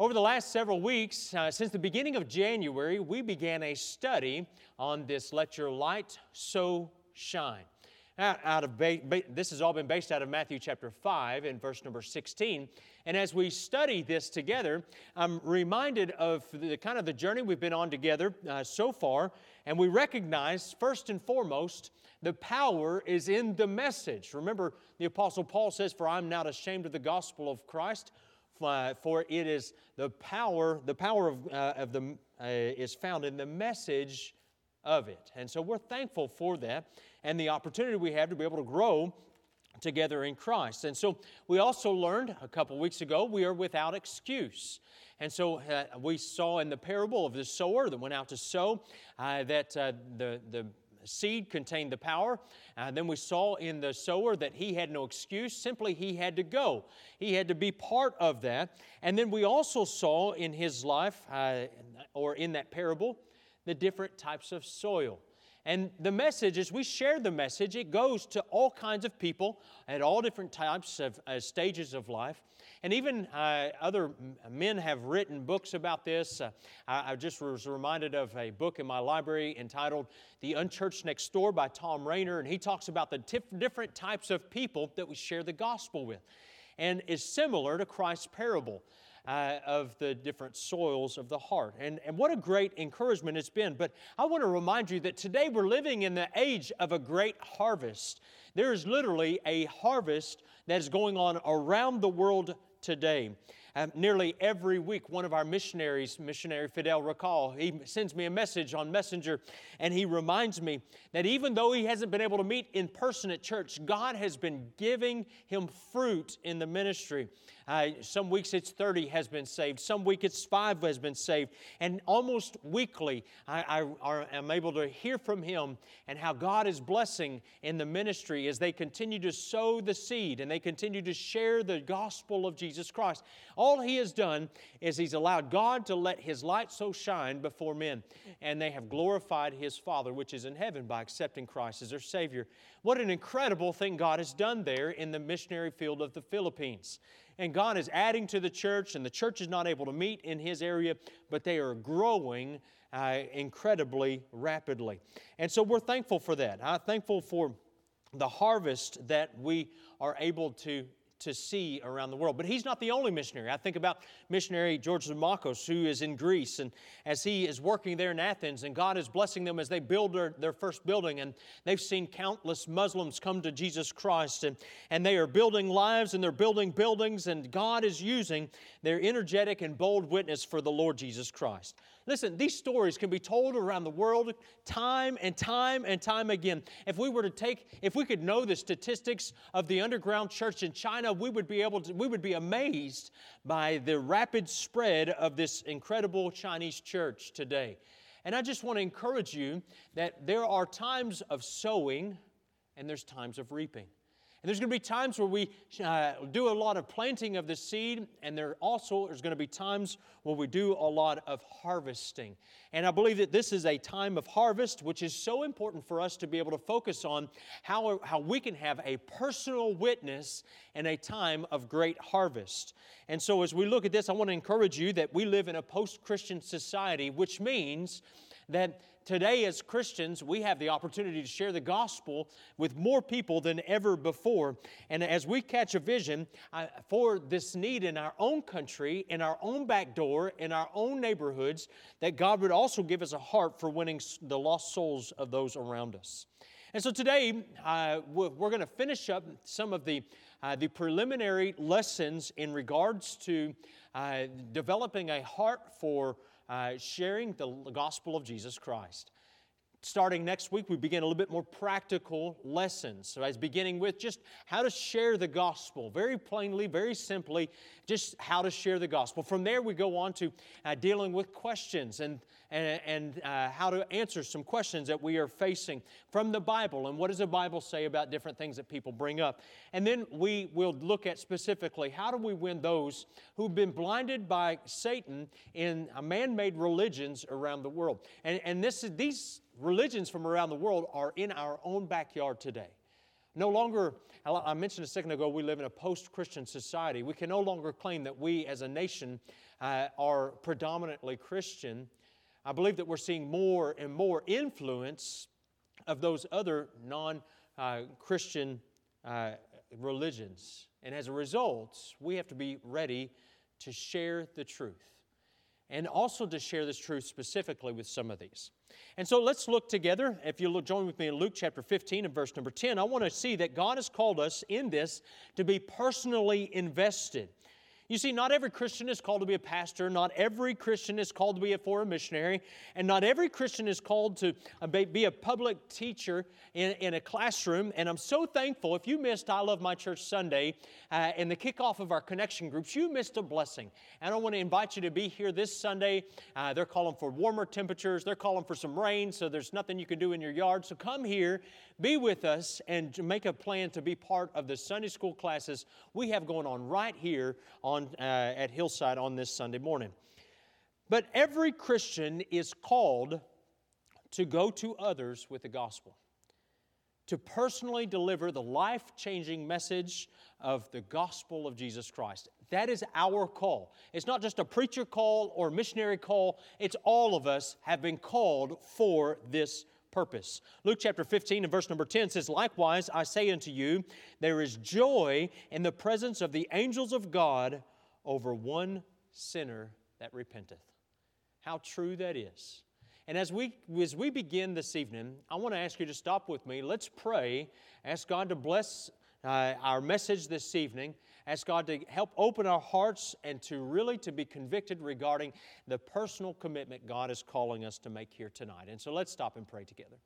Over the last several weeks, since the beginning of January, we began a study on this Let Your Light So Shine. This has all been based out of Matthew chapter 5 and verse number 16. And as we study this together, I'm reminded of the kind of the journey we've been on together so far. And we recognize, first and foremost, the power is in the message. Remember, the Apostle Paul says, "For I'm not ashamed of the gospel of Christ, for it is the power is found in the message of it." And so we're thankful for that and the opportunity we have to be able to grow together in Christ. And so we also learned a couple weeks ago, we are without excuse. And so we saw in the parable of the sower that went out to sow that the seed contained the power. And then we saw in the sower that he had no excuse. Simply, he had to go. He had to be part of that. And then we also saw in his life, or in that parable, the different types of soil. And the message, as we share the message, it goes to all kinds of people at all different types of stages of life. And even other men have written books about this. I just was reminded of a book in my library entitled The Unchurched Next Door by Tom Rainer, and he talks about the different types of people that we share the gospel with. And is similar to Christ's parable of the different soils of the heart. And what a great encouragement it's been. But I want to remind you that today we're living in the age of a great harvest. There is literally a harvest that is going on around the world today. Nearly every week, one of our missionaries, missionary Fidel Recall, he sends me a message on Messenger, and he reminds me that even though he hasn't been able to meet in person at church, God has been giving him fruit in the ministry. Some weeks it's 30 has been saved. Some week it's 5 has been saved. And almost weekly, I am able to hear from him and how God is blessing in the ministry as they continue to sow the seed and they continue to share the gospel of Jesus Christ. All he has done is he's allowed God to let His light so shine before men, and they have glorified His Father, which is in heaven, by accepting Christ as their Savior. What an incredible thing God has done there in the missionary field of the Philippines. And God is adding to the church, and the church is not able to meet in His area, but they are growing incredibly rapidly. And so we're thankful for that. I'm thankful for the harvest that we are able to see around the world. But he's not the only missionary. I think about missionary George Zemokos, who is in Greece, and as he is working there in Athens, and God is blessing them as they build their first building, and they've seen countless Muslims come to Jesus Christ, and they are building lives, and they're building buildings, and God is using their energetic and bold witness for the Lord Jesus Christ. Listen, these stories can be told around the world time and time and time again. If we could know the statistics of the underground church in China, we would be amazed by the rapid spread of this incredible Chinese church today. And I just want to encourage you that there are times of sowing and there's times of reaping. And there's going to be times where we do a lot of planting of the seed, and there's going to be times where we do a lot of harvesting. And I believe that this is a time of harvest, which is so important for us to be able to focus on how we can have a personal witness in a time of great harvest. And so as we look at this, I want to encourage you that we live in a post-Christian society, which means that today, as Christians, we have the opportunity to share the gospel with more people than ever before. And as we catch a vision for this need in our own country, in our own back door, in our own neighborhoods, that God would also give us a heart for winning the lost souls of those around us. And so today, we're going to finish up some of the preliminary lessons in regards to developing a heart for sharing the gospel of Jesus Christ. Starting next week, we begin a little bit more practical lessons. So as beginning with just how to share the gospel, very plainly, very simply, just how to share the gospel. From there, we go on to dealing with questions and how to answer some questions that we are facing from the Bible, and what does the Bible say about different things that people bring up. And then we will look at specifically how do we win those who've been blinded by Satan in man-made religions around the world. And these religions from around the world are in our own backyard today. No longer, I mentioned a second ago, we live in a post-Christian society. We can no longer claim that we as a nation are predominantly Christian. I believe that we're seeing more and more influence of those other non-Christian religions. And as a result, we have to be ready to share the truth, and also to share this truth specifically with some of these. And so let's look together. If you'll join with me in Luke chapter 15 and verse number 10, I want to see that God has called us in this to be personally invested. You see, not every Christian is called to be a pastor, not every Christian is called to be a foreign missionary, and not every Christian is called to be a public teacher in a classroom. And I'm so thankful, if you missed I Love My Church Sunday and the kickoff of our connection groups, you missed a blessing. And I want to invite you to be here this Sunday. They're calling for warmer temperatures, they're calling for some rain, so there's nothing you can do in your yard. So come here, be with us, and make a plan to be part of the Sunday school classes we have going on right here at Hillside on this Sunday morning. But every Christian is called to go to others with the gospel, to personally deliver the life-changing message of the gospel of Jesus Christ. That is our call. It's not just a preacher call or missionary call. It's all of us have been called for this purpose. Luke chapter 15 and verse number 10 says, "Likewise, I say unto you, there is joy in the presence of the angels of God over one sinner that repenteth." How true that is. And as we begin this evening, I want to ask you to stop with me. Let's pray. Ask God to bless our message this evening. Ask God to help open our hearts and to be convicted regarding the personal commitment God is calling us to make here tonight. And so let's stop and pray together.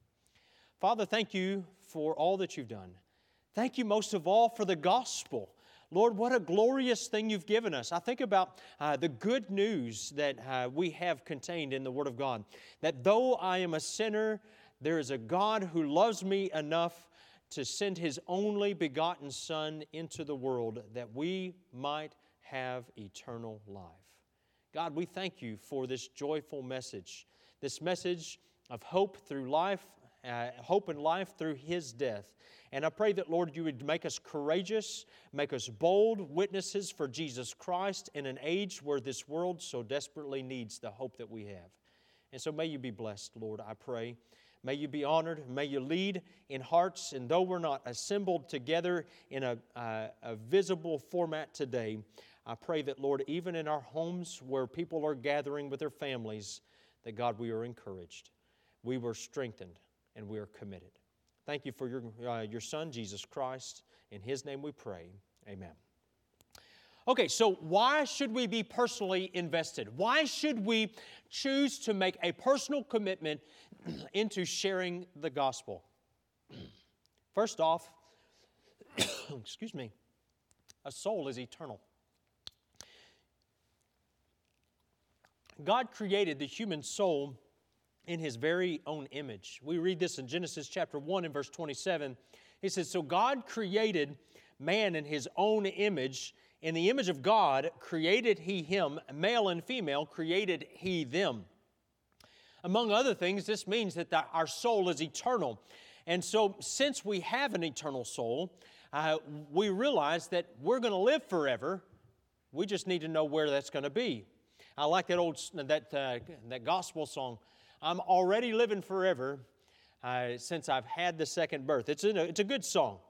Father, thank you for all that you've done. Thank you most of all for the gospel. Lord, what a glorious thing you've given us. I think about the good news that we have contained in the Word of God, that though I am a sinner, there is a God who loves me enough to send His only begotten Son into the world that we might have eternal life. God, we thank you for this joyful message, this message of hope and life through His death. And I pray that, Lord, you would make us courageous, make us bold witnesses for Jesus Christ in an age where this world so desperately needs the hope that we have. And so may you be blessed, Lord, I pray. May you be honored. May you lead in hearts. And though we're not assembled together in a visible format today, I pray that, Lord, even in our homes where people are gathering with their families, that, God, we are encouraged, we were strengthened, and we are committed. Thank you for your Son, Jesus Christ. In His name we pray. Amen. Okay, so why should we be personally invested? Why should we choose to make a personal commitment into sharing the gospel? First off, excuse me, a soul is eternal. God created the human soul in His very own image. We read this in Genesis chapter 1 and verse 27. It says, "So God created man in His own image. In the image of God created He him, male and female created He them." Among other things, this means that our soul is eternal. And so since we have an eternal soul, we realize that we're going to live forever. We just need to know where that's going to be. I like that gospel song, "I'm already living forever since I've had the second birth." It's a good song.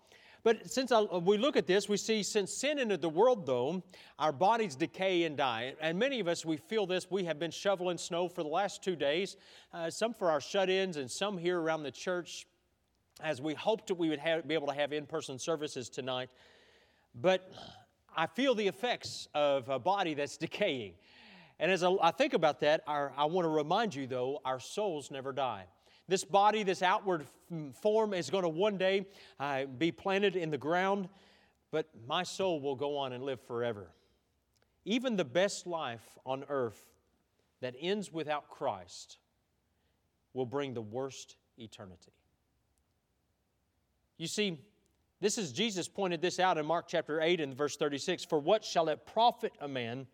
But since we look at this, we see since sin entered the world, though, our bodies decay and die. And many of us, we feel this. We have been shoveling snow for the last 2 days, some for our shut-ins and some here around the church, as we hoped that we would be able to have in-person services tonight. But I feel the effects of a body that's decaying. And as I think about that, I want to remind you, though, our souls never die. This body, this outward form is going to one day be planted in the ground, but my soul will go on and live forever. Even the best life on earth that ends without Christ will bring the worst eternity. You see, this is Jesus pointed this out in Mark chapter 8 and verse 36, "For what shall it profit a man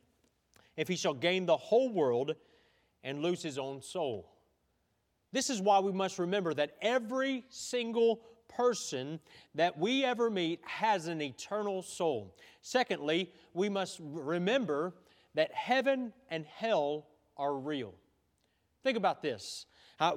if he shall gain the whole world and lose his own soul?" This is why we must remember that every single person that we ever meet has an eternal soul. Secondly, we must remember that heaven and hell are real. Think about this.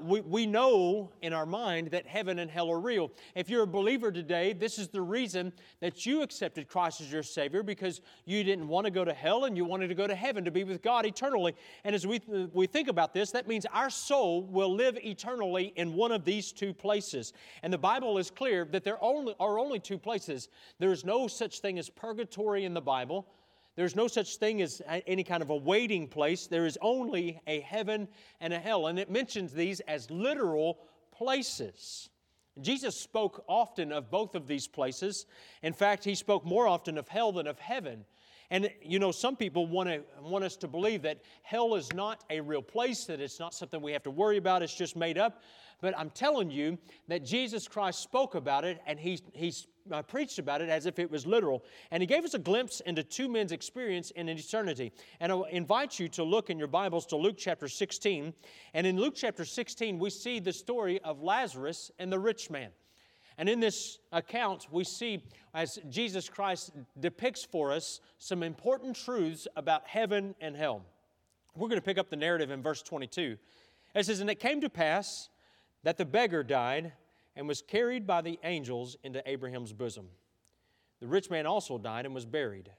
We know in our mind that heaven and hell are real. If you're a believer today, this is the reason that you accepted Christ as your Savior, because you didn't want to go to hell and you wanted to go to heaven to be with God eternally. And as we think about this, that means our soul will live eternally in one of these two places. And the Bible is clear that there are only two places. There is no such thing as purgatory in the Bible. There's no such thing as any kind of a waiting place. There is only a heaven and a hell. And it mentions these as literal places. Jesus spoke often of both of these places. In fact, He spoke more often of hell than of heaven. And, you know, some people want us to believe that hell is not a real place, that it's not something we have to worry about, it's just made up. But I'm telling you that Jesus Christ spoke about it, and He preached about it as if it was literal. And He gave us a glimpse into two men's experience in eternity. And I invite you to look in your Bibles to Luke chapter 16. And in Luke chapter 16, we see the story of Lazarus and the rich man. And in this account, we see as Jesus Christ depicts for us some important truths about heaven and hell. We're going to pick up the narrative in verse 22. It says, "And it came to pass that the beggar died and was carried by the angels into Abraham's bosom. The rich man also died and was buried."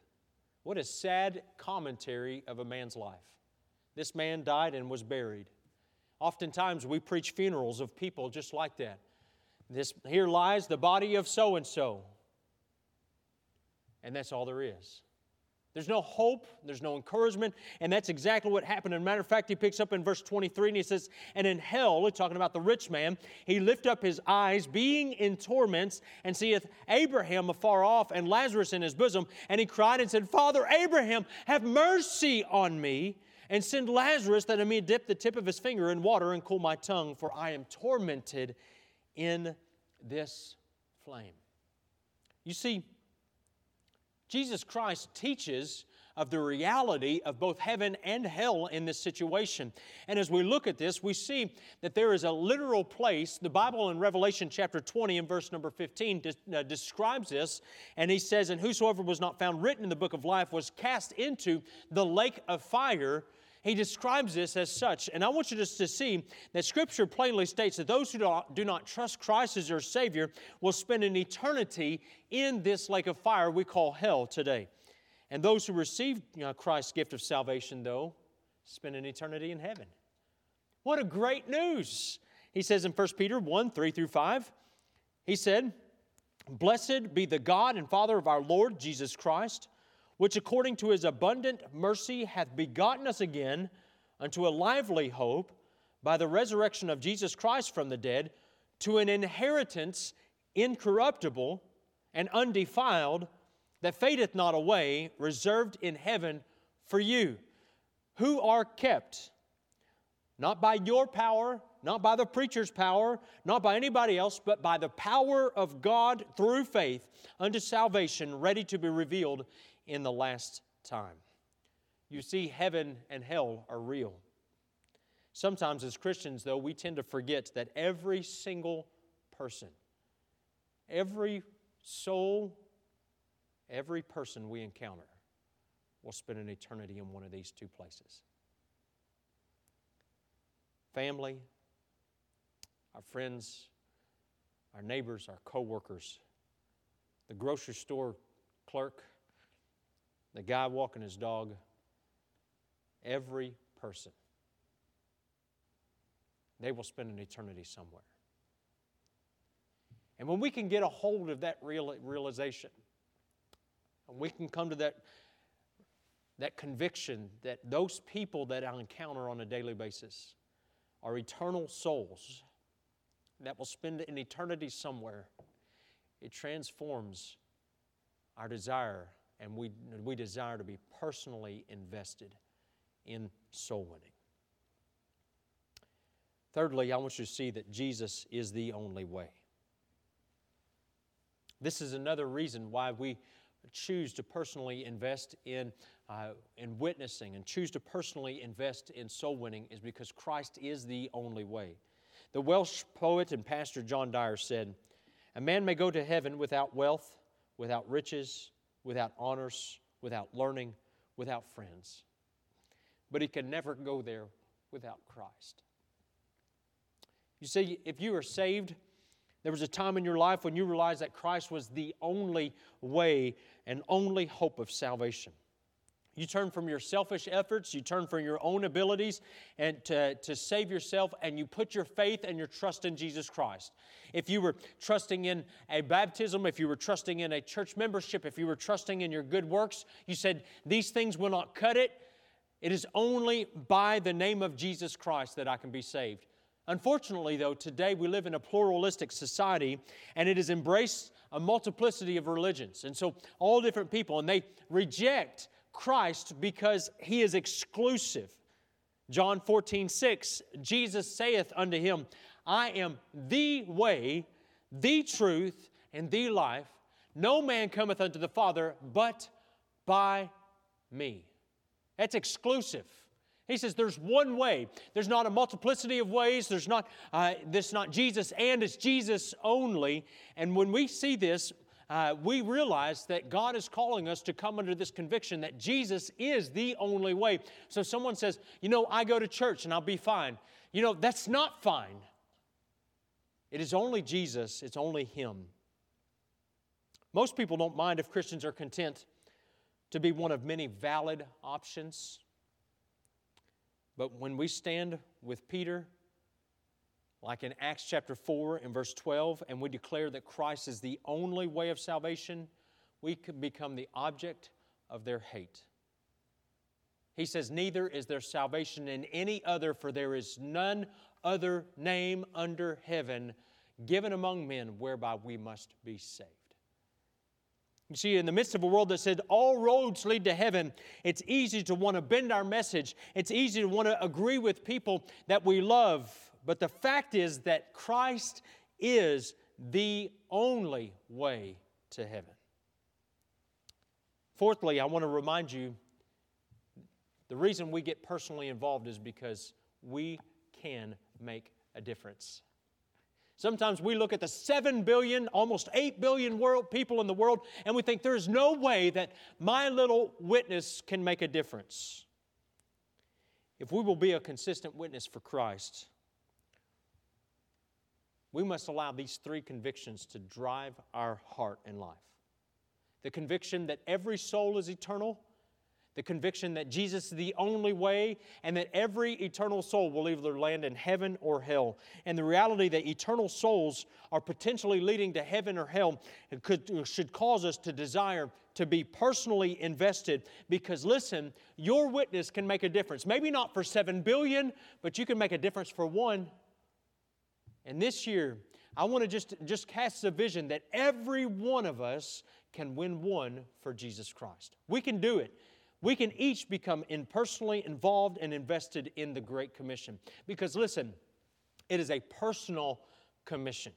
What a sad commentary of a man's life. This man died and was buried. Oftentimes we preach funerals of people just like that. Here lies the body of so-and-so. And that's all there is. There's no hope, there's no encouragement, and that's exactly what happened. As a matter of fact, he picks up in verse 23 and he says, "And in hell," talking about the rich man, "he lift up his eyes, being in torments, and seeth Abraham afar off and Lazarus in his bosom. And he cried and said, Father Abraham, have mercy on me, and send Lazarus that I may dip the tip of his finger in water and cool my tongue, for I am tormented in this flame." You see, Jesus Christ teaches of the reality of both heaven and hell in this situation. And as we look at this, we see that there is a literal place. The Bible in Revelation chapter 20 and verse number 15 describes this. And he says, "And whosoever was not found written in the book of life was cast into the lake of fire." He describes this as such. And I want you just to see that Scripture plainly states that those who do not trust Christ as their Savior will spend an eternity in this lake of fire we call hell today. And those who receive Christ's gift of salvation, though, spend an eternity in heaven. What a great news! He says in 1 Peter 1, 3 through 5, he said, "Blessed be the God and Father of our Lord Jesus Christ, which according to His abundant mercy hath begotten us again unto a lively hope by the resurrection of Jesus Christ from the dead, to an inheritance incorruptible and undefiled, that fadeth not away, reserved in heaven for you, who are kept, not by your power, not by the preacher's power, not by anybody else, but by the power of God through faith, unto salvation, ready to be revealed in the last time." You see, heaven and hell are real. Sometimes as Christians, though, we tend to forget that every single person, every soul, every person we encounter will spend an eternity in one of these two places. Family, our friends, our neighbors, our co-workers, the grocery store clerk, the guy walking his dog, every person, they will spend an eternity somewhere. And when we can get a hold of that realization, and we can come to that conviction that those people that I encounter on a daily basis are eternal souls that will spend an eternity somewhere, it transforms our desire, and we desire to be personally invested in soul winning. Thirdly, I want you to see that Jesus is the only way. This is another reason why we choose to personally invest in witnessing and choose to personally invest in soul winning, is because Christ is the only way. The Welsh poet and pastor John Dyer said, A man may go to heaven without wealth, without riches, without honors, without learning, without friends. But he can never go there without Christ. You see, if you are saved, there was a time in your life when you realized that Christ was the only way and only hope of salvation. You turn from your selfish efforts, you turn from your own abilities and to save yourself, and you put your faith and your trust in Jesus Christ. If you were trusting in a baptism, if you were trusting in a church membership, if you were trusting in your good works, you said, these things will not cut it. It is only by the name of Jesus Christ that I can be saved. Unfortunately, though, today we live in a pluralistic society, and it has embraced a multiplicity of religions. And so all different people, and they reject Christ because He is exclusive. John 14:6, Jesus saith unto him, I am the way, the truth, and the life. No man cometh unto the Father but by me. That's exclusive. He says there's one way. There's not a multiplicity of ways. There's not this not Jesus and it's Jesus only. And when we see this, we realize that God is calling us to come under this conviction that Jesus is the only way. So someone says, you know, I go to church and I'll be fine. You know, that's not fine. It is only Jesus. It's only Him. Most people don't mind if Christians are content to be one of many valid options. But when we stand with Peter, like in Acts chapter 4 and verse 12, and we declare that Christ is the only way of salvation, we can become the object of their hate. He says, neither is there salvation in any other, for there is none other name under heaven given among men whereby we must be saved. You see, in the midst of a world that said all roads lead to heaven, it's easy to want to bend our message. It's easy to want to agree with people that we love. But the fact is that Christ is the only way to heaven. Fourthly, I want to remind you, the reason we get personally involved is because we can make a difference. Sometimes we look at the 7 billion, almost 8 billion people in the world, and we think there is no way that my little witness can make a difference. If we will be a consistent witness for Christ, we must allow these three convictions to drive our heart and life. The conviction that every soul is eternal, the conviction that Jesus is the only way, and that every eternal soul will either land in heaven or hell. And the reality that eternal souls are potentially leading to heaven or hell should cause us to desire to be personally invested, because listen, your witness can make a difference. Maybe not for 7 billion, but you can make a difference for one. And this year, I want to just cast the vision that every one of us can win one for Jesus Christ. We can do it. We can each become personally involved and invested in the Great Commission. Because listen, it is a personal commission.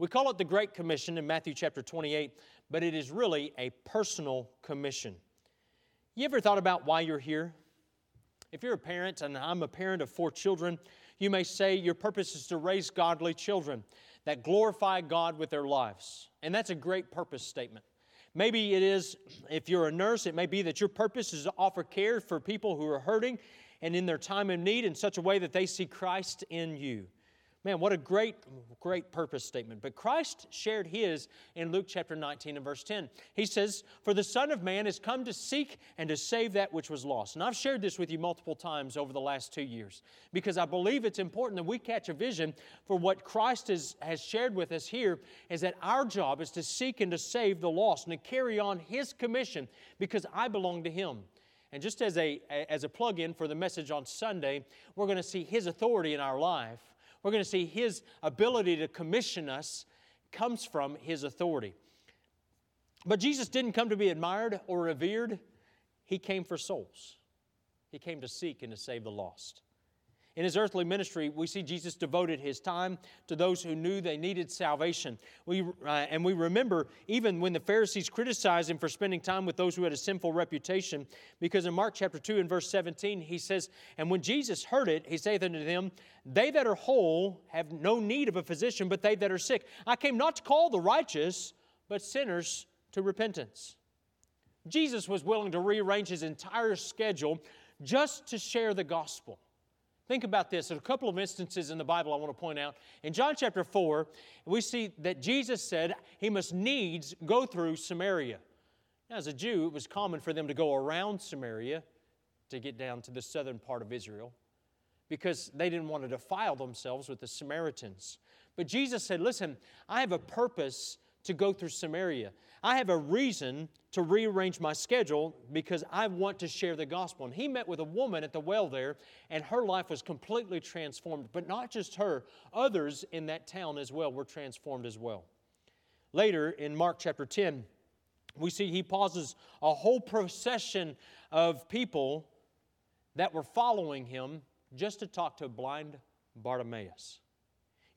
We call it the Great Commission in Matthew chapter 28, but it is really a personal commission. You ever thought about why you're here? If you're a parent, and I'm a parent of 4 children, you may say your purpose is to raise godly children that glorify God with their lives. And that's a great purpose statement. Maybe it is, if you're a nurse, it may be that your purpose is to offer care for people who are hurting and in their time of need in such a way that they see Christ in you. Man, what a great, great purpose statement. But Christ shared His in Luke chapter 19 and verse 10. He says, for the Son of Man is come to seek and to save that which was lost. And I've shared this with you multiple times over the last 2 years, because I believe it's important that we catch a vision for what Christ has shared with us here, is that our job is to seek and to save the lost and to carry on His commission, because I belong to Him. And just as a plug-in for the message on Sunday, we're going to see His authority in our life. We're going to see His ability to commission us comes from His authority. But Jesus didn't come to be admired or revered. He came for souls. He came to seek and to save the lost. In his earthly ministry, we see Jesus devoted his time to those who knew they needed salvation. We remember even when the Pharisees criticized him for spending time with those who had a sinful reputation, because in Mark chapter 2 and verse 17, he says, "And when Jesus heard it, he saith unto them, They that are whole have no need of a physician, but they that are sick. I came not to call the righteous, but sinners to repentance." Jesus was willing to rearrange his entire schedule just to share the gospel. Think about this. There's a couple of instances in the Bible I want to point out. In John chapter 4, we see that Jesus said he must needs go through Samaria. Now, as a Jew, it was common for them to go around Samaria to get down to the southern part of Israel, because they didn't want to defile themselves with the Samaritans. But Jesus said, listen, I have a purpose to go through Samaria. I have a reason to rearrange my schedule because I want to share the gospel. And he met with a woman at the well there, and her life was completely transformed. But not just her, others in that town as well were transformed as well. Later in Mark chapter 10, we see he pauses a whole procession of people that were following him just to talk to blind Bartimaeus.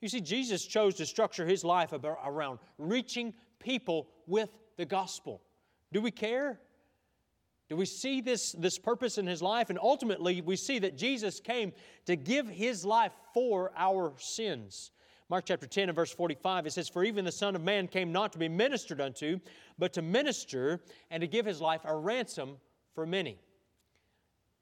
You see, Jesus chose to structure his life around reaching people with the gospel. Do we care? Do we see this purpose in his life? And ultimately, we see that Jesus came to give his life for our sins. Mark chapter 10 and verse 45, it says, "For even the Son of Man came not to be ministered unto, but to minister and to give his life a ransom for many."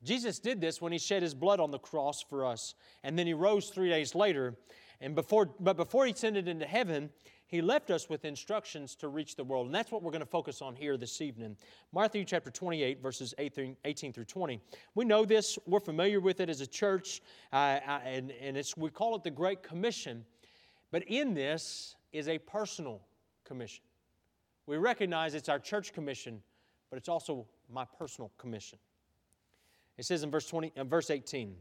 Jesus did this when he shed his blood on the cross for us, and then he rose 3 days later. But before he ascended into heaven, he left us with instructions to reach the world. And that's what we're going to focus on here this evening. Matthew chapter 28, verses 18 through 20. We know this. We're familiar with it as a church. We call it the Great Commission. But in this is a personal commission. We recognize it's our church commission, but it's also my personal commission. It says in verse 18,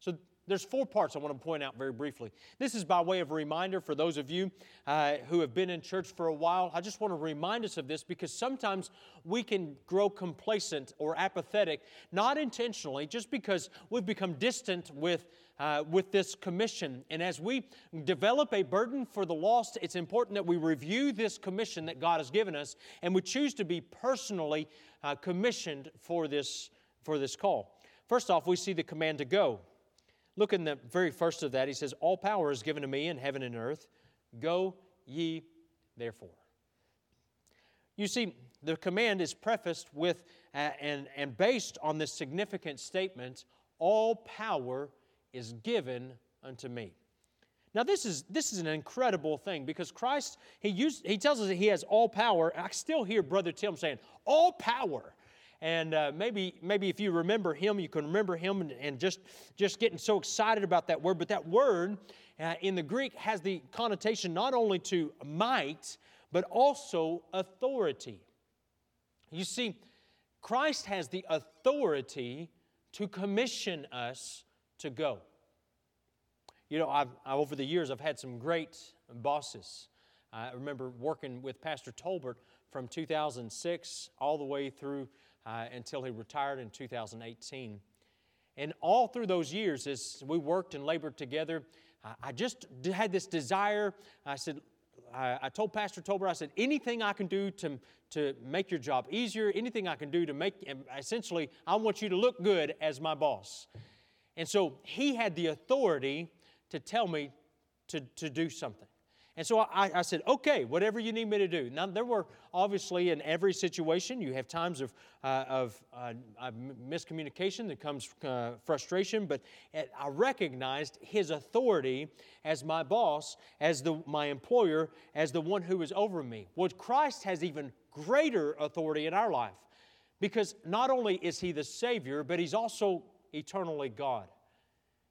So there's four parts I want to point out very briefly. This is by way of reminder for those of you who have been in church for a while. I just want to remind us of this because sometimes we can grow complacent or apathetic, not intentionally, just because we've become distant with this commission. And as we develop a burden for the lost, it's important that we review this commission that God has given us, and we choose to be personally commissioned for this call. First off, we see the command to go. Look in the very first of that. He says, "All power is given to me in heaven and earth. Go ye therefore." You see, the command is prefaced with and based on this significant statement, "All power is given unto me." Now, this is an incredible thing because Christ, he tells us that he has all power. I still hear Brother Tim saying, "All power." And maybe if you remember him, you can remember him and just getting so excited about that word. But that word in the Greek has the connotation not only to might, but also authority. You see, Christ has the authority to commission us to go. You know, over the years, I've had some great bosses. I remember working with Pastor Tolbert from 2006 all the way through until he retired in 2018. And all through those years, as we worked and labored together, I just had this desire. I told Pastor Tolbert, I said, anything I can do to make your job easier, anything I can do to make, essentially, I want you to look good as my boss. And so he had the authority to tell me to do something. And so I said, okay, whatever you need me to do. Now, there were obviously in every situation, you have times of miscommunication that comes frustration, but I recognized his authority as my boss, as my employer, as the one who is over me. Well, Christ has even greater authority in our life because not only is he the Savior, but he's also eternally God.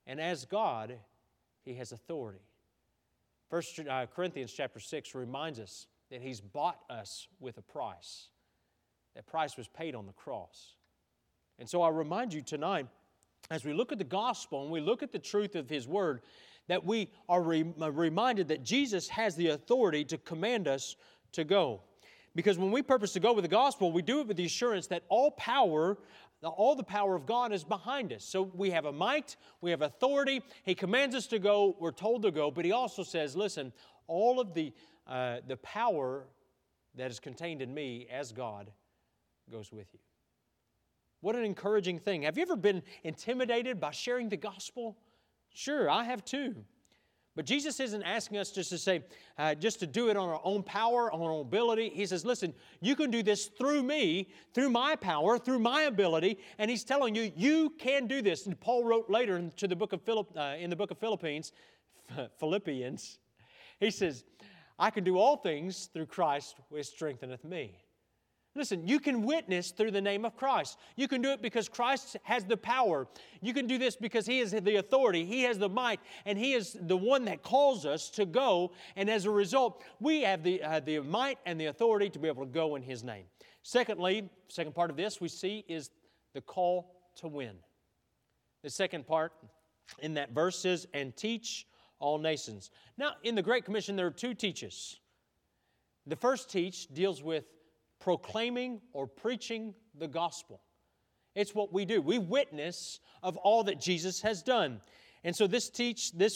And as God, he has authority. 1 Corinthians chapter 6 reminds us that he's bought us with a price. That price was paid on the cross. And so I remind you tonight, as we look at the gospel and we look at the truth of his word, that we are reminded that Jesus has the authority to command us to go. Because when we purpose to go with the gospel, we do it with the assurance that all the power of God is behind us. So we have a might, we have authority. He commands us to go, we're told to go, but he also says, listen, all of the power that is contained in me as God goes with you. What an encouraging thing. Have you ever been intimidated by sharing the gospel? Sure, I have too. But Jesus isn't asking us just to say, just to do it on our own power, on our own ability. He says, listen, you can do this through me, through my power, through my ability. And he's telling you, you can do this. And Paul wrote later in the book of Philippians, he says, I can do all things through Christ which strengtheneth me. Listen, you can witness through the name of Christ. You can do it because Christ has the power. You can do this because He is the authority. He has the might. And He is the one that calls us to go. And as a result, we have the might and the authority to be able to go in His name. Secondly, second part of this we see is the call to win. The second part in that verse says, and teach all nations. Now, in the Great Commission, there are two teaches. The first teach deals with proclaiming or preaching the gospel. It's what we do. We witness of all that Jesus has done. And so this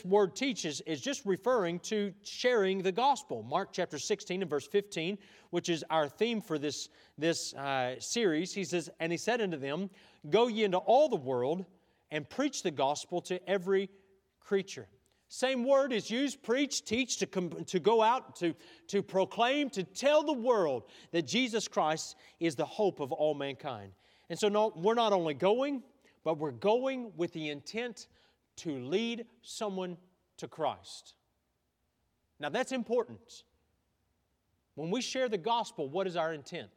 word teaches is just referring to sharing the gospel. Mark chapter 16 and verse 15, which is our theme for this series. He says, and he said unto them, go ye into all the world and preach the gospel to every creature. Same word is used, preach, teach, to go out, to proclaim, to tell the world that Jesus Christ is the hope of all mankind. And so no, we're not only going, but we're going with the intent to lead someone to Christ. Now that's important. When we share the gospel, what is our intent?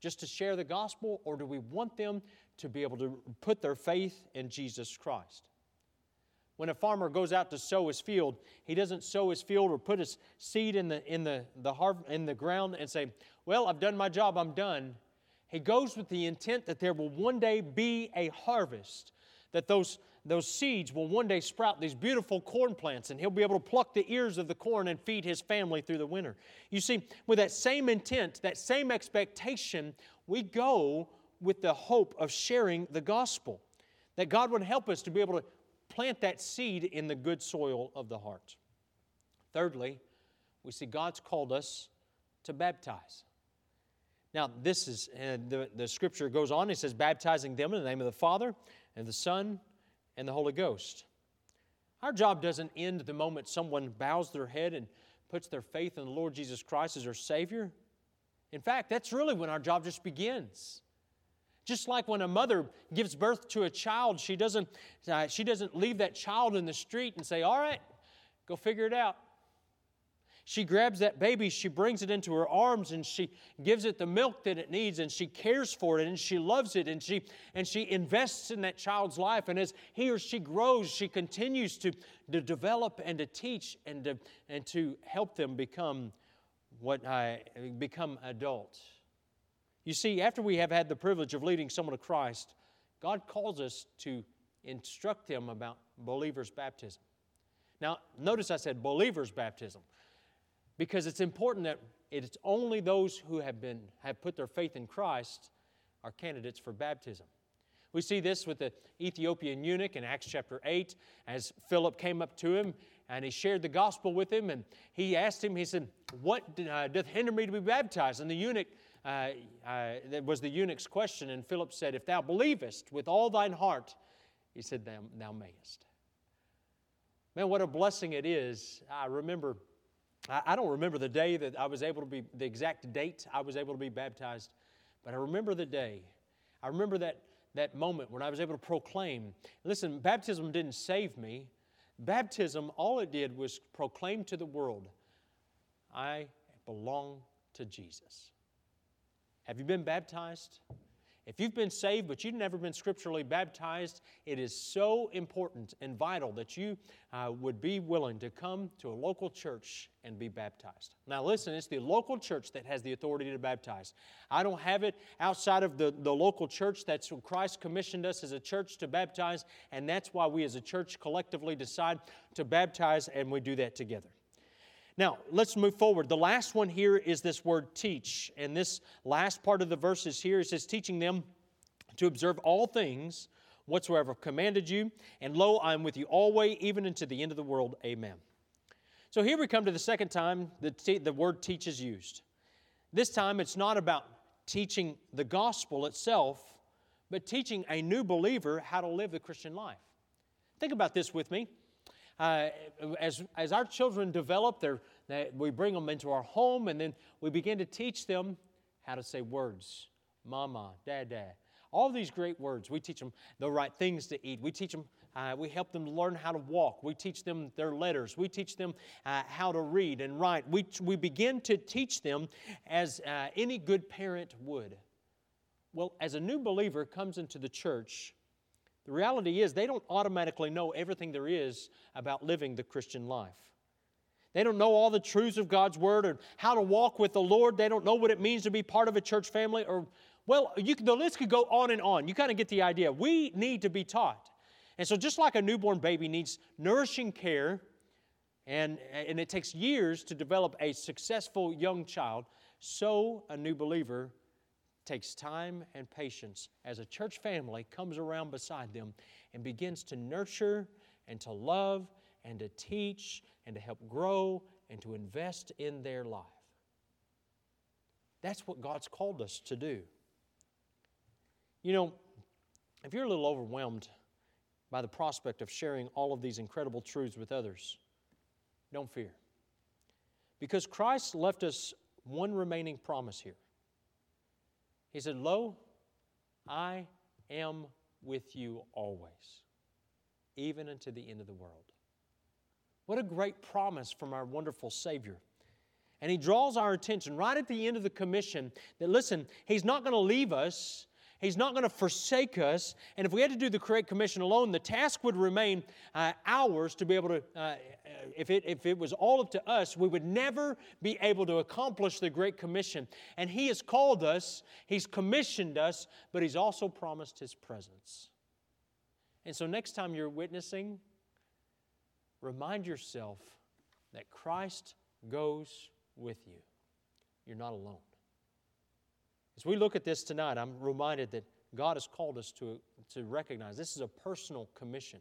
Just to share the gospel, or do we want them to be able to put their faith in Jesus Christ? When a farmer goes out to sow his field, he doesn't sow his field or put his seed in the ground and say, well, I've done my job, I'm done. He goes with the intent that there will one day be a harvest, that those seeds will one day sprout these beautiful corn plants, and he'll be able to pluck the ears of the corn and feed his family through the winter. You see, with that same intent, that same expectation, we go with the hope of sharing the gospel, that God would help us to be able to plant that seed in the good soil of the heart. Thirdly, we see God's called us to baptize. Now, this is the scripture goes on. It says, baptizing them in the name of the Father and the Son and the Holy Ghost. Our job doesn't end the moment someone bows their head and puts their faith in the Lord Jesus Christ as their Savior. In fact, that's really when our job just begins. Just like when a mother gives birth to a child, she doesn't leave that child in the street and say, all right, go figure it out. She grabs that baby, she brings it into her arms, and she gives it the milk that it needs, and she cares for it, and she loves it, and she invests in that child's life. And as he or she grows, she continues to develop and to teach and to help them become adults. You see, after we have had the privilege of leading someone to Christ, God calls us to instruct them about believers' baptism. Now, notice I said believers' baptism, because it's important that it's only those who have put their faith in Christ are candidates for baptism. We see this with the Ethiopian eunuch in Acts chapter 8, as Philip came up to him and he shared the gospel with him, and he asked him, he said, what doth hinder me to be baptized? And the eunuch that was the eunuch's question, and Philip said, if thou believest with all thine heart, he said, thou mayest. Man, what a blessing it is. I don't remember the day that I was able to be, the exact date I was able to be baptized, but I remember the day. I remember that moment when I was able to proclaim. Listen, baptism didn't save me. Baptism, all it did was proclaim to the world, I belong to Jesus. Have you been baptized? If you've been saved but you've never been scripturally baptized, it is so important and vital that you would be willing to come to a local church and be baptized. Now listen, it's the local church that has the authority to baptize. I don't have it outside of the local church. That's what Christ commissioned us as a church to baptize, and that's why we as a church collectively decide to baptize, and we do that together. Now, let's move forward. The last one here is this word teach. And this last part of the verses here, it says, teaching them to observe all things whatsoever I've commanded you. And lo, I am with you always, even unto the end of the world. Amen. So here we come to the second time the word teach is used. This time it's not about teaching the gospel itself, but teaching a new believer how to live the Christian life. Think about this with me. As our children develop, we bring them into our home, and then we begin to teach them how to say words. Mama, dada, all these great words. We teach them the right things to eat. We teach them. We help them learn how to walk. We teach them their letters. We teach them how to read and write. We begin to teach them as any good parent would. Well, as a new believer comes into the church, the reality is they don't automatically know everything there is about living the Christian life. They don't know all the truths of God's Word or how to walk with the Lord. They don't know what it means to be part of a church family. The list could go on and on. You kind of get the idea. We need to be taught. And so just like a newborn baby needs nourishing care, and it takes years to develop a successful young child, so a new believer takes time and patience as a church family comes around beside them and begins to nurture and to love and to teach and to help grow and to invest in their life. That's what God's called us to do. You know, if you're a little overwhelmed by the prospect of sharing all of these incredible truths with others, don't fear. Because Christ left us one remaining promise here. He said, lo, I am with you always, even unto the end of the world. What a great promise from our wonderful Savior. And He draws our attention right at the end of the commission that, listen, He's not going to leave us. He's not going to forsake us. And if we had to do the correct commission alone, the task would remain ours to be able to, if it was all up to us, we would never be able to accomplish the Great Commission. And He has called us, He's commissioned us, but He's also promised His presence. And so next time you're witnessing, remind yourself that Christ goes with you. You're not alone. As we look at this tonight, I'm reminded that God has called us to recognize this is a personal commission.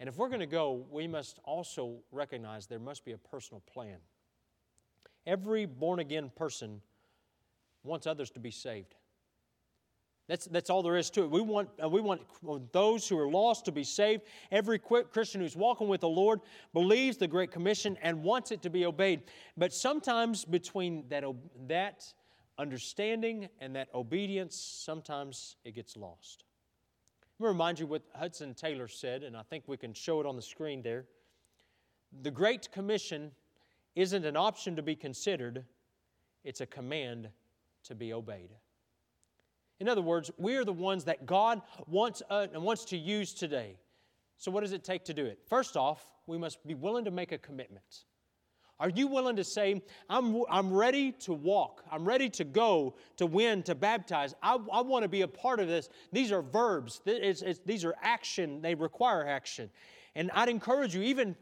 And if we're going to go, we must also recognize there must be a personal plan. Every born-again person wants others to be saved. That's all there is to it. We want those who are lost to be saved. Every Christian who's walking with the Lord believes the Great Commission and wants it to be obeyed. But sometimes between that understanding and that obedience, sometimes it gets lost. Let me remind you what Hudson Taylor said, and I think we can show it on the screen there. The Great Commission isn't an option to be considered, it's a command to be obeyed. In other words, we are the ones that God wants to use today. So what does it take to do it? First off, we must be willing to make a commitment. Are you willing to say, I'm ready to walk, I'm ready to go, to win, to baptize. I want to be a part of this. These are verbs. These are action. They require action. And I'd encourage you even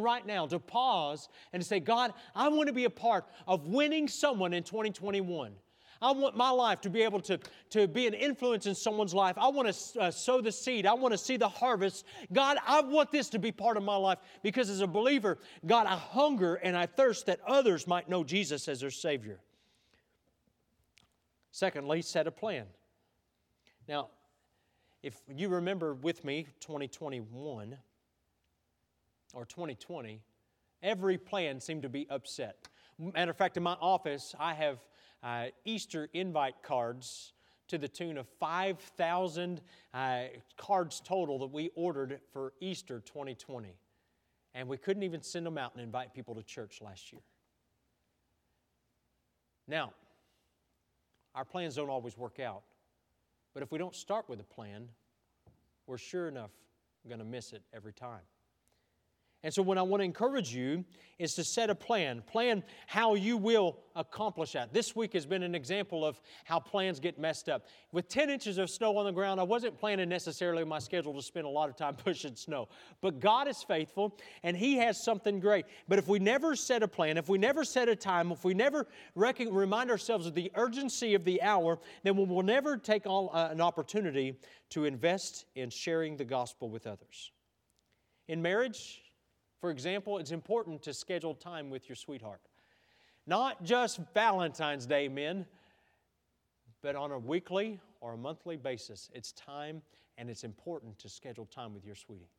right now to pause and to say, God, I want to be a part of winning someone in 2021. I want my life to be able to be an influence in someone's life. I want to sow the seed. I want to see the harvest. God, I want this to be part of my life because as a believer, God, I hunger and I thirst that others might know Jesus as their Savior. Secondly, set a plan. Now, if you remember with me 2021 or 2020, every plan seemed to be upset. Matter of fact, in my office, I have Easter invite cards to the tune of 5,000 cards total that we ordered for Easter 2020. And we couldn't even send them out and invite people to church last year. Now, our plans don't always work out, But if we don't start with a plan, we're sure enough going to miss it every time. And so what I want to encourage you is to set a plan. Plan how you will accomplish that. This week has been an example of how plans get messed up. With 10 inches of snow on the ground, I wasn't planning necessarily my schedule to spend a lot of time pushing snow. But God is faithful, and He has something great. But if we never set a plan, if we never set a time, if we never remind ourselves of the urgency of the hour, then we will never take an opportunity to invest in sharing the gospel with others. In marriage, for example, it's important to schedule time with your sweetheart. Not just Valentine's Day, men, but on a weekly or a monthly basis. It's time, and it's important to schedule time with your sweetie.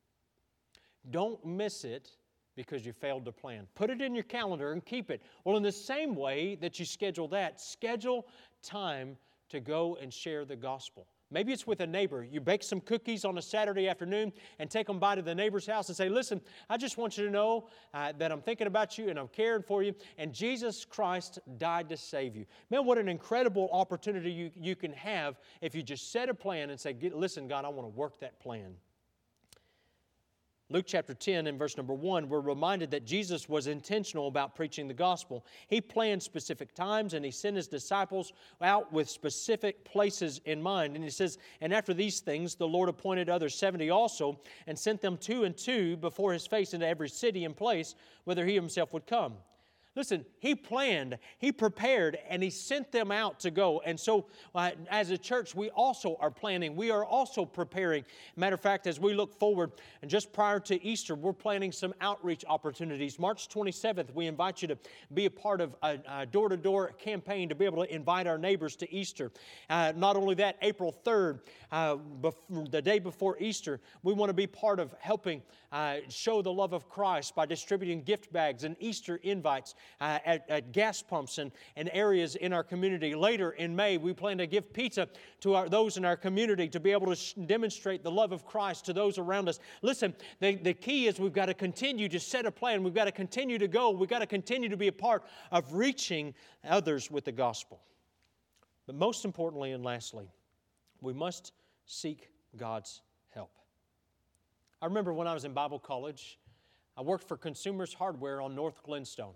Don't miss it because you failed to plan. Put it in your calendar and keep it. Well, in the same way that you schedule that, schedule time to go and share the gospel. Maybe it's with a neighbor. You bake some cookies on a Saturday afternoon and take them by to the neighbor's house and say, listen, I just want you to know that I'm thinking about you and I'm caring for you, and Jesus Christ died to save you. Man, what an incredible opportunity you can have if you just set a plan and say, listen, God, I want to work that plan. Luke chapter 10 and verse number 1, we're reminded that Jesus was intentional about preaching the gospel. He planned specific times, and He sent His disciples out with specific places in mind. And He says, and after these things, the Lord appointed others 70 also, and sent them 2 and 2 before His face into every city and place whither He Himself would come. Listen, He planned, He prepared, and He sent them out to go. And so as a church, we also are planning. We are also preparing. Matter of fact, as we look forward, and just prior to Easter, we're planning some outreach opportunities. March 27th, we invite you to be a part of a door-to-door campaign to be able to invite our neighbors to Easter. Not only that, April 3rd, the day before Easter, we want to be part of helping show the love of Christ by distributing gift bags and Easter invites at gas pumps and areas in our community. Later in May, we plan to give pizza to those in our community to be able to demonstrate the love of Christ to those around us. Listen, the key is we've got to continue to set a plan. We've got to continue to go. We've got to continue to be a part of reaching others with the gospel. But most importantly and lastly, we must seek God's help. I remember when I was in Bible college, I worked for Consumers Hardware on North Glenstone.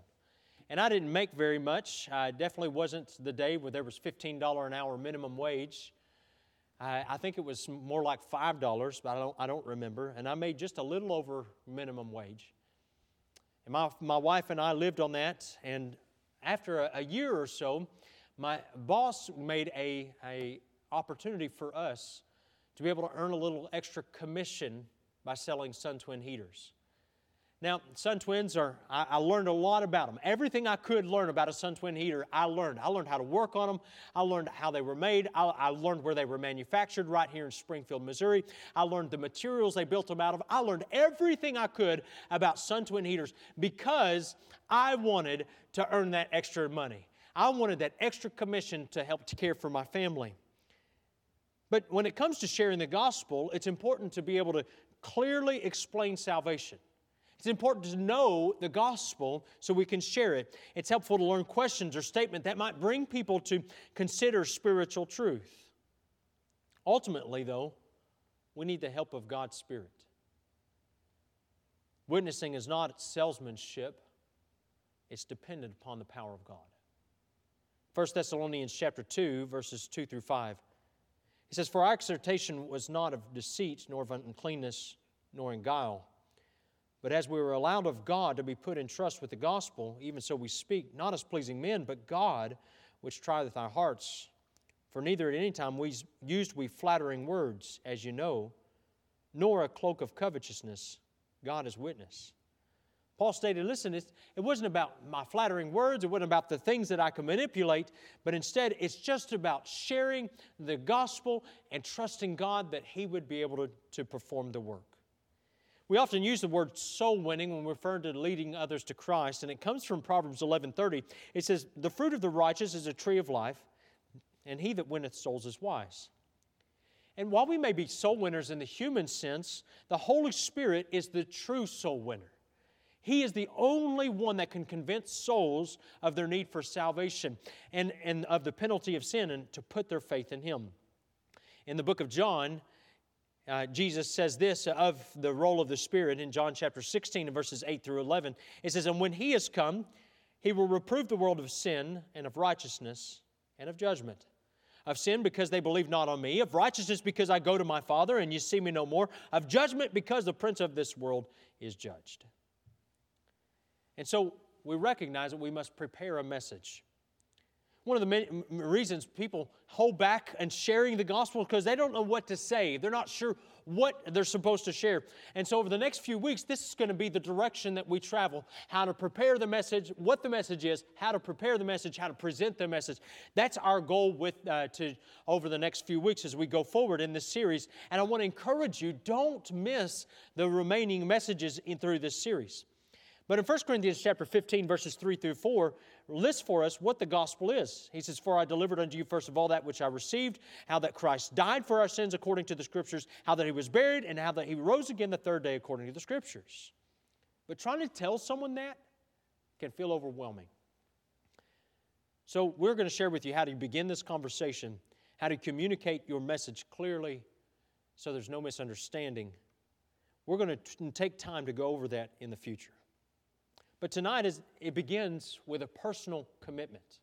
And I didn't make very much. Definitely wasn't the day where there was $15 an hour minimum wage. I think it was more like $5, but I don't remember. And I made just a little over minimum wage. And my wife and I lived on that. And after a year or so, my boss made a opportunity for us to be able to earn a little extra commission by selling Sun Twin heaters. Now, Sun Twins I learned a lot about them. Everything I could learn about a Sun Twin heater, I learned. I learned how to work on them. I learned how they were made. I learned where they were manufactured right here in Springfield, Missouri. I learned the materials they built them out of. I learned everything I could about Sun Twin heaters because I wanted to earn that extra money. I wanted that extra commission to help to care for my family. But when it comes to sharing the gospel, it's important to be able to clearly explain salvation. It's important to know the gospel so we can share it. It's helpful to learn questions or statements that might bring people to consider spiritual truth. Ultimately, though, we need the help of God's Spirit. Witnessing is not salesmanship. It's dependent upon the power of God. 1 Thessalonians chapter 2, verses 2 through 5. He says, for our exhortation was not of deceit, nor of uncleanness, nor in guile. But as we were allowed of God to be put in trust with the gospel, even so we speak, not as pleasing men, but God, which trieth our hearts. For neither at any time used we flattering words, as you know, nor a cloak of covetousness. God is witness. Paul stated, listen, it wasn't about my flattering words. It wasn't about the things that I can manipulate. But instead, it's just about sharing the gospel and trusting God that He would be able to perform the work. We often use the word soul winning when referring to leading others to Christ, and it comes from Proverbs 11:30. It says, the fruit of the righteous is a tree of life, and he that winneth souls is wise. And while we may be soul winners in the human sense, the Holy Spirit is the true soul winner. He is the only one that can convince souls of their need for salvation and of the penalty of sin and to put their faith in Him. In the book of John, Jesus says this of the role of the Spirit in John chapter 16 and verses 8 through 11. It says, "And when He has come, He will reprove the world of sin and of righteousness and of judgment. Of sin, because they believe not on me. Of righteousness, because I go to my Father and you see me no more. Of judgment, because the prince of this world is judged." And so we recognize that we must prepare a message. One of the many reasons people hold back and sharing the gospel is because they don't know what to say. They're not sure what they're supposed to share. And so over the next few weeks, this is going to be the direction that we travel. How to prepare the message, what the message is, how to prepare the message, how to present the message. That's our goal over the next few weeks as we go forward in this series. And I want to encourage you, don't miss the remaining messages through this series. But in 1 Corinthians chapter 15, verses 3 through 4, lists for us what the gospel is. He says, "For I delivered unto you first of all that which I received, how that Christ died for our sins according to the Scriptures, how that He was buried, and how that He rose again the third day according to the Scriptures." But trying to tell someone that can feel overwhelming. So we're going to share with you how to begin this conversation, how to communicate your message clearly so there's no misunderstanding. We're going to take time to go over that in the future. But tonight, it begins with a personal commitment.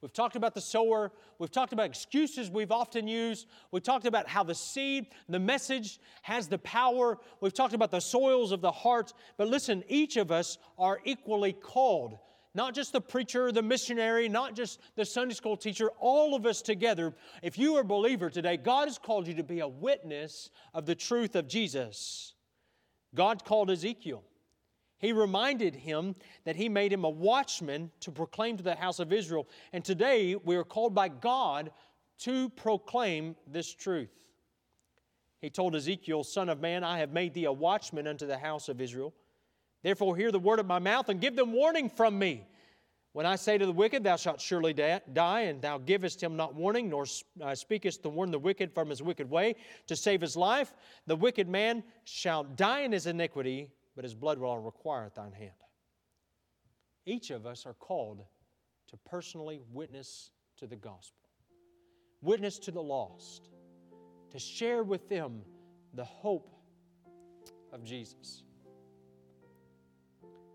We've talked about the sower. We've talked about excuses we've often used. We've talked about how the seed, the message, has the power. We've talked about the soils of the heart. But listen, each of us are equally called. Not just the preacher, the missionary, not just the Sunday school teacher. All of us together, if you are a believer today, God has called you to be a witness of the truth of Jesus. God called Ezekiel. He reminded him that He made him a watchman to proclaim to the house of Israel. And today we are called by God to proclaim this truth. He told Ezekiel, "Son of man, I have made thee a watchman unto the house of Israel. Therefore hear the word of my mouth and give them warning from me. When I say to the wicked, thou shalt surely die, and thou givest him not warning, nor speakest to warn the wicked from his wicked way, to save his life, the wicked man shall die in his iniquity, but his blood will I require at thine hand." Each of us are called to personally witness to the gospel, witness to the lost, to share with them the hope of Jesus.